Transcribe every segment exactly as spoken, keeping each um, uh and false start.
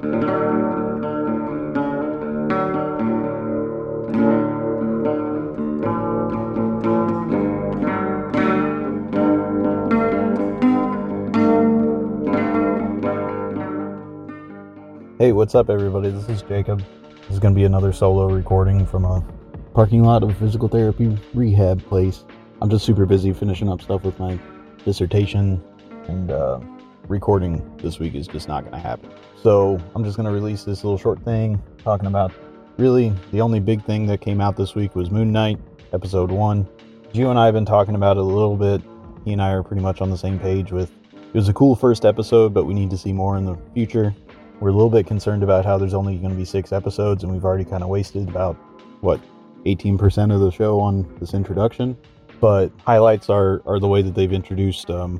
Hey, what's up everybody? This is Jacob. This is going to be another solo recording from a parking lot of a physical therapy rehab place. I'm just super busy finishing up stuff with my dissertation, and uh, recording this week is just not going to happen. So I'm just going to release this little short thing talking about, really, the only big thing that came out this week was Moon Knight, episode one. Gio and I have been talking about it a little bit. He and I are pretty much on the same page with, it was a cool first episode, but we need to see more in the future. We're a little bit concerned about how there's only going to be six episodes, and we've already kind of wasted about, what, eighteen percent of the show on this introduction. But highlights are, are the way that they've introduced um,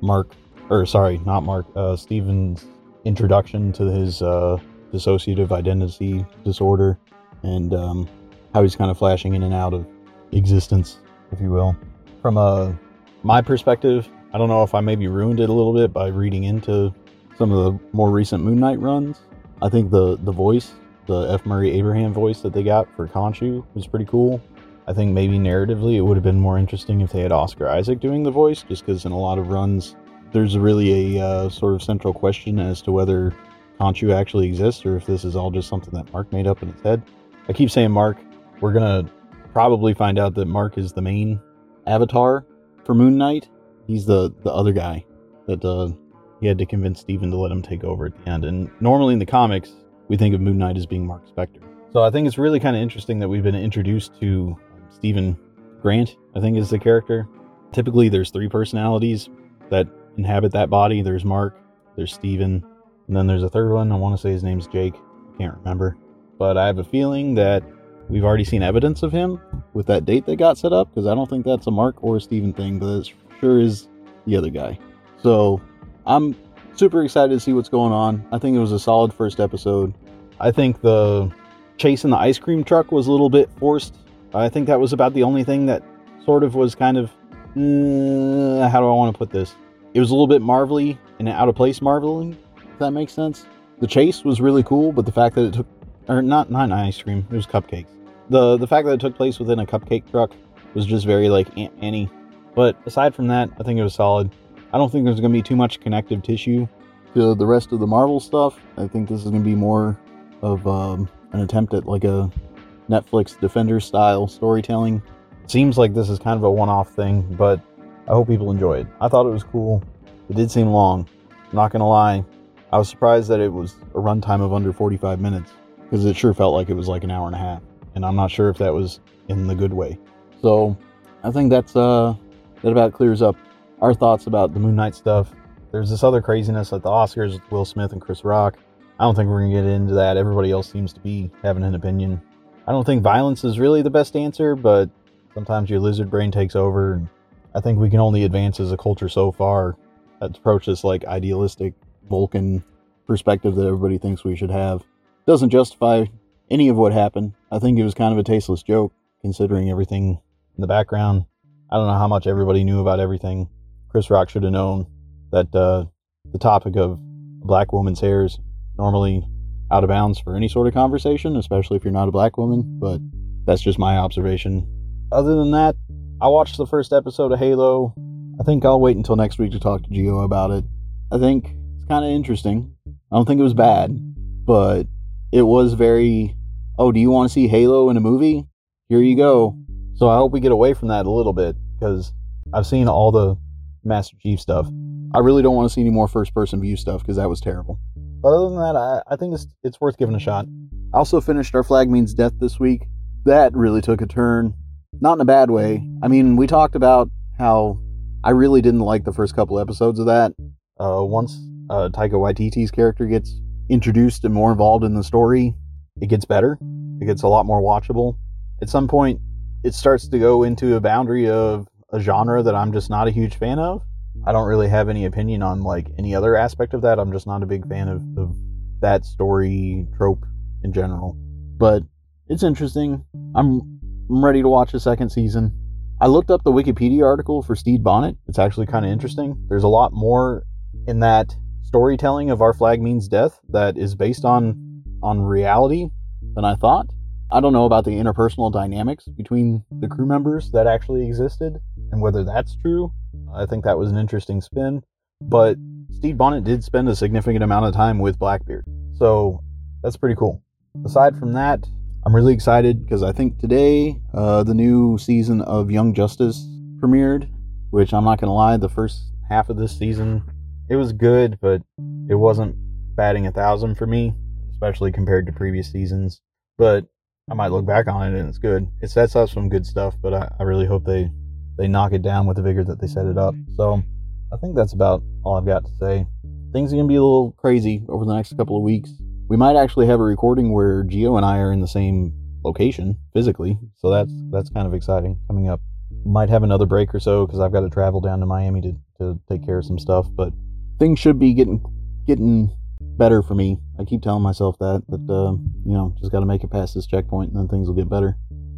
Mark, or sorry, not Mark, uh, Steven's introduction to his uh, dissociative identity disorder, and um, how he's kind of flashing in and out of existence, if you will. From a, my perspective, I don't know if I maybe ruined it a little bit by reading into some of the more recent Moon Knight runs. I think the, the voice, the F. Murray Abraham voice that they got for Khonshu was pretty cool. I think maybe narratively it would have been more interesting if they had Oscar Isaac doing the voice, just because in a lot of runs there's really a uh, sort of central question as to whether Khonshu actually exists or if this is all just something that Mark made up in his head. I keep saying Mark. We're going to probably find out that Mark is the main avatar for Moon Knight. He's the, the other guy that... Uh, He had to convince Steven to let him take over at the end. And normally in the comics, we think of Moon Knight as being Mark Spector. So I think it's really kind of interesting that we've been introduced to Steven Grant, I think is the character. Typically there's three personalities that inhabit that body. There's Mark, there's Steven, and then there's a third one. I want to say his name's Jake. I can't remember. But I have a feeling that we've already seen evidence of him with that date that got set up, because I don't think that's a Mark or a Steven thing, but it sure is the other guy. So... I'm super excited to see what's going on. I think it was a solid first episode. I think the chase in the ice cream truck was a little bit forced. I think that was about the only thing that sort of was kind of, uh, how do I want to put this? It was a little bit marvelly and out of place marvelly, if that makes sense. The chase was really cool, but the fact that it took, or not, not ice cream, it was cupcakes. The, the fact that it took place within a cupcake truck was just very like Aunt Annie. But aside from that, I think it was solid. I don't think there's going to be too much connective tissue to the rest of the Marvel stuff. I think this is going to be more of um, an attempt at like a Netflix Defender style storytelling. It seems like this is kind of a one-off thing, but I hope people enjoy it. I thought it was cool. It did seem long. I'm not going to lie. I was surprised that it was a runtime of under forty-five minutes, because it sure felt like it was like an hour and a half. And I'm not sure if that was in the good way. So I think that's uh, that about clears up our thoughts about the Moon Knight stuff. There's this other craziness at the Oscars with Will Smith and Chris Rock. I don't think we're going to get into that. Everybody else seems to be having an opinion. I don't think violence is really the best answer, but sometimes your lizard brain takes over. And I think we can only advance as a culture so far that approach this like idealistic Vulcan perspective that everybody thinks we should have. It doesn't justify any of what happened. I think it was kind of a tasteless joke considering everything in the background. I don't know how much everybody knew about everything. Chris Rock should have known that uh, the topic of a black woman's hair is normally out of bounds for any sort of conversation, especially if you're not a black woman, but that's just my observation. Other than that, I watched the first episode of Halo. I think I'll wait until next week to talk to Gio about it. I think it's kind of interesting. I don't think it was bad, but it was very, oh, do you want to see Halo in a movie? Here you go. So I hope we get away from that a little bit, because I've seen all the Master Chief stuff. I really don't want to see any more first-person view stuff, because that was terrible. But other than that, I, I think it's it's worth giving a shot. I also finished Our Flag Means Death this week. That really took a turn. Not in a bad way. I mean, we talked about how I really didn't like the first couple episodes of that. Uh, once uh, Taika Waititi's character gets introduced and more involved in the story, it gets better. It gets a lot more watchable. At some point, it starts to go into a boundary of a genre that I'm just not a huge fan of. I don't really have any opinion on like any other aspect of that. I'm just not a big fan of, of that story trope in general. But it's interesting. I'm, I'm ready to watch the second season. I looked up the Wikipedia article for Steed Bonnet. It's actually kind of interesting. There's a lot more in that storytelling of Our Flag Means Death that is based on on reality than I thought. I don't know about the interpersonal dynamics between the crew members that actually existed and whether that's true. I think that was an interesting spin. But Steed Bonnet did spend a significant amount of time with Blackbeard, so that's pretty cool. Aside from that, I'm really excited because I think today uh, the new season of Young Justice premiered, which I'm not going to lie, the first half of this season, it was good, but it wasn't batting a thousand for me, especially compared to previous seasons. But I might look back on it and it's good. It sets up some good stuff, but I, I really hope they, they knock it down with the vigor that they set it up. So I think that's about all I've got to say. Things are going to be a little crazy over the next couple of weeks. We might actually have a recording where Gio and I are in the same location physically, so that's that's kind of exciting coming up. Might have another break or so because I've got to travel down to Miami to, to take care of some stuff, but things should be getting getting better for me. I keep telling myself that, but uh, you know, just got to make it past this checkpoint and then things will get better.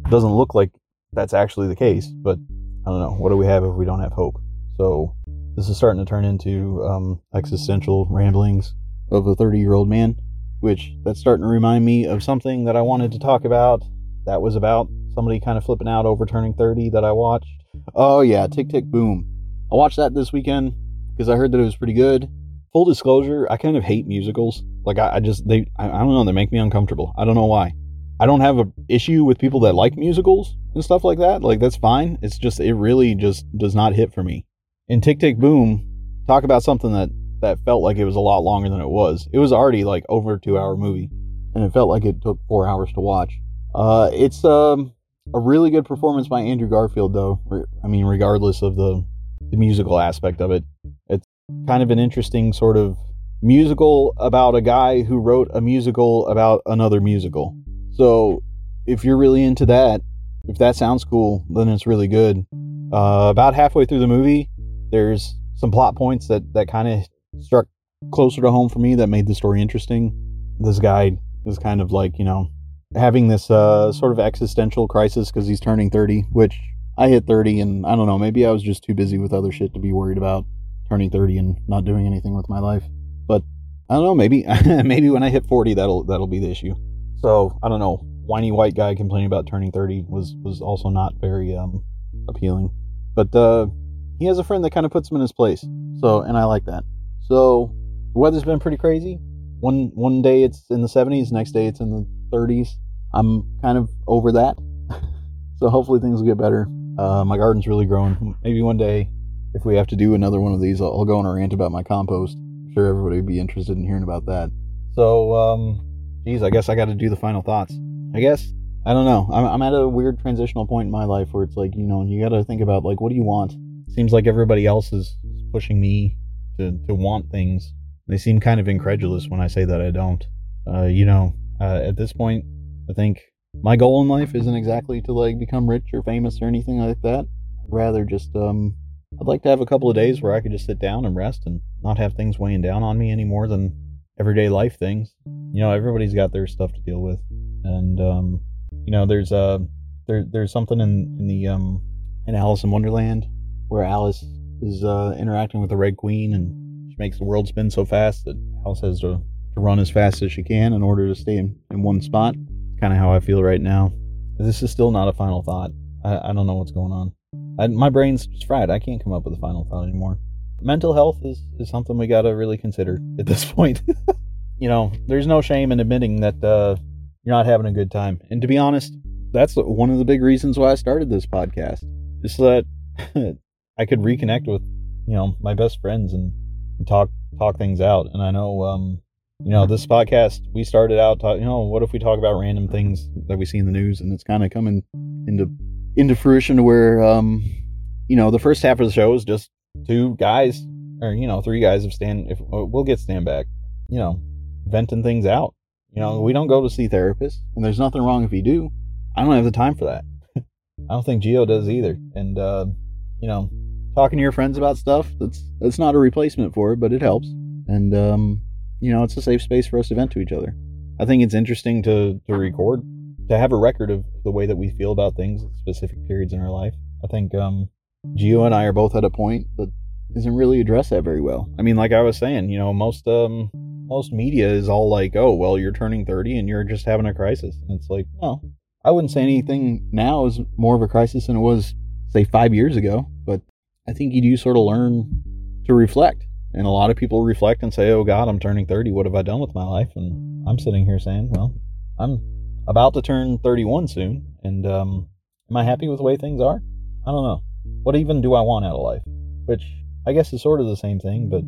Doesn't look like that's actually the case, but I don't know. What do we have if we don't have hope? So this is starting to turn into um, existential ramblings of a thirty-year-old man, which that's starting to remind me of something that I wanted to talk about that was about somebody kind of flipping out over turning thirty that I watched. Oh yeah, Tick, Tick, Boom. I watched that this weekend because I heard that it was pretty good. Full disclosure, I kind of hate musicals. Like, I, I just, they, I, I don't know, they make me uncomfortable. I don't know why. I don't have an issue with people that like musicals and stuff like that. Like, that's fine. It's just, it really just does not hit for me. In Tick, Tick, Boom, talk about something that that felt like it was a lot longer than it was. It was already like over a two hour movie and it felt like it took four hours to watch. Uh, it's um, a really good performance by Andrew Garfield though. I mean, regardless of the, the musical aspect of it, it's kind of an interesting sort of musical about a guy who wrote a musical about another musical. So if you're really into that, if that sounds cool, then it's really good. Uh, about halfway through the movie, there's some plot points that, that kind of struck closer to home for me that made the story interesting. This guy is kind of like, you know, having this uh, sort of existential crisis because he's turning thirty, which I hit thirty and I don't know, maybe I was just too busy with other shit to be worried about turning thirty and not doing anything with my life. But I don't know, maybe maybe when I hit forty, that'll that'll be the issue. So I don't know, whiny white guy complaining about turning thirty was, was also not very um, appealing. But uh, he has a friend that kind of puts him in his place. So, and I like that. So the weather's been pretty crazy. One one day it's in the seventies, next day it's in the thirties. I'm kind of over that. So hopefully things will get better. Uh, my garden's really growing. Maybe one day, if we have to do another one of these, I'll, I'll go on a rant about my compost. I'm sure everybody would be interested in hearing about that. So, um, geez, I guess I got to do the final thoughts. I guess, I don't know. I'm, I'm at a weird transitional point in my life where it's like, you know, you got to think about, like, what do you want? Seems like everybody else is pushing me To, to want things. They seem kind of incredulous when I say that I don't. Uh, you know, uh, at this point, I think my goal in life isn't exactly to like become rich or famous or anything like that. Rather just, um, I'd like to have a couple of days where I could just sit down and rest and not have things weighing down on me any more than everyday life things. You know, everybody's got their stuff to deal with. And, um, you know, there's uh, there, there's something in, in the, um, in Alice in Wonderland where Alice is uh, interacting with the Red Queen, and she makes the world spin so fast that Alice has to, to run as fast as she can in order to stay in, in one spot. Kind of how I feel right now. This is still not a final thought. I, I don't know what's going on. I, my brain's just fried. I can't come up with a final thought anymore. Mental health is, is something we gotta really consider at this point. You know, there's no shame in admitting that uh, you're not having a good time. And to be honest, that's one of the big reasons why I started this podcast. Just so that I could reconnect with, you know, my best friends and, and talk talk things out. And I know, um, you know, this podcast, we started out, talk, you know, what if we talk about random things that we see in the news? And it's kind of coming into into fruition where, um, you know, the first half of the show is just two guys or, you know, three guys of stand, if we'll get stand back, you know, venting things out. You know, we don't go to see therapists, and there's nothing wrong if you do. I don't have the time for that. I don't think Gio does either. And, uh, you know, talking to your friends about stuff, that's that's not a replacement for it, but it helps. And, um, you know, it's a safe space for us to vent to each other. I think it's interesting to, to record, to have a record of the way that we feel about things at specific periods in our life. I think um, Gio and I are both at a point that doesn't really address that very well. I mean, like I was saying, you know, most um most media is all like, oh, well, you're turning thirty and you're just having a crisis. And it's like, no, I wouldn't say anything now is more of a crisis than it was, say, five years ago. But I think you do sort of learn to reflect. And a lot of people reflect and say, oh, God, I'm turning thirty. What have I done with my life? And I'm sitting here saying, well, I'm about to turn thirty-one soon. And um, am I happy with the way things are? I don't know. What even do I want out of life? Which I guess is sort of the same thing, but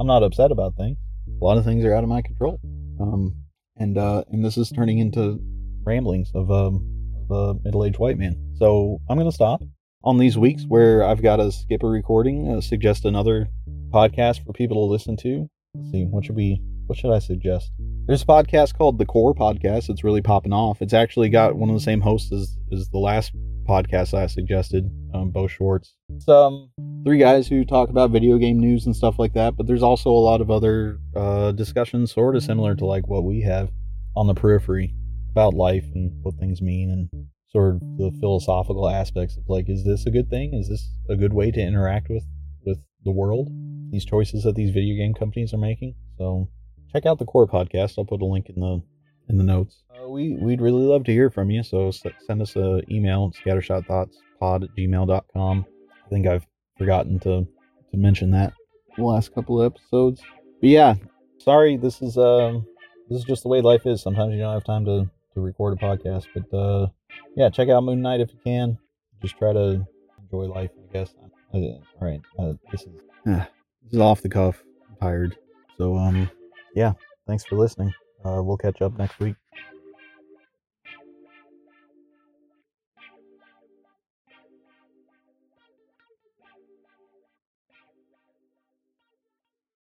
I'm not upset about things. A lot of things are out of my control. Um, and uh, and this is turning into ramblings of um, a middle-aged white man. So I'm going to stop. On these weeks where I've got to skip a recording, uh, suggest another podcast for people to listen to. Let's see, what should we, what should I suggest? There's a podcast called The Core Podcast. It's really popping off. It's actually got one of the same hosts as, as the last podcast I suggested, um, Beau Schwartz. It's um, three guys who talk about video game news and stuff like that, but there's also a lot of other uh, discussions sort of similar to like what we have on the periphery about life and what things mean and sort of the philosophical aspects of like, is this a good thing? Is this a good way to interact with, with the world? These choices that these video game companies are making. So check out The Core Podcast. I'll put a link in the in the notes. Uh, we, we'd really love to hear from you. So send us an email, scattershot thoughts pod at gmail dot com. I think I've forgotten to, to mention that the last couple of episodes. But yeah, sorry, this is um this is just the way life is. Sometimes you don't have time to, to record a podcast. But uh, yeah, check out Moon Knight if you can. Just try to enjoy life, I guess. Uh, all right, uh, this is... This is off the cuff. I'm tired. So, um, yeah, thanks for listening. Uh, we'll catch up next week.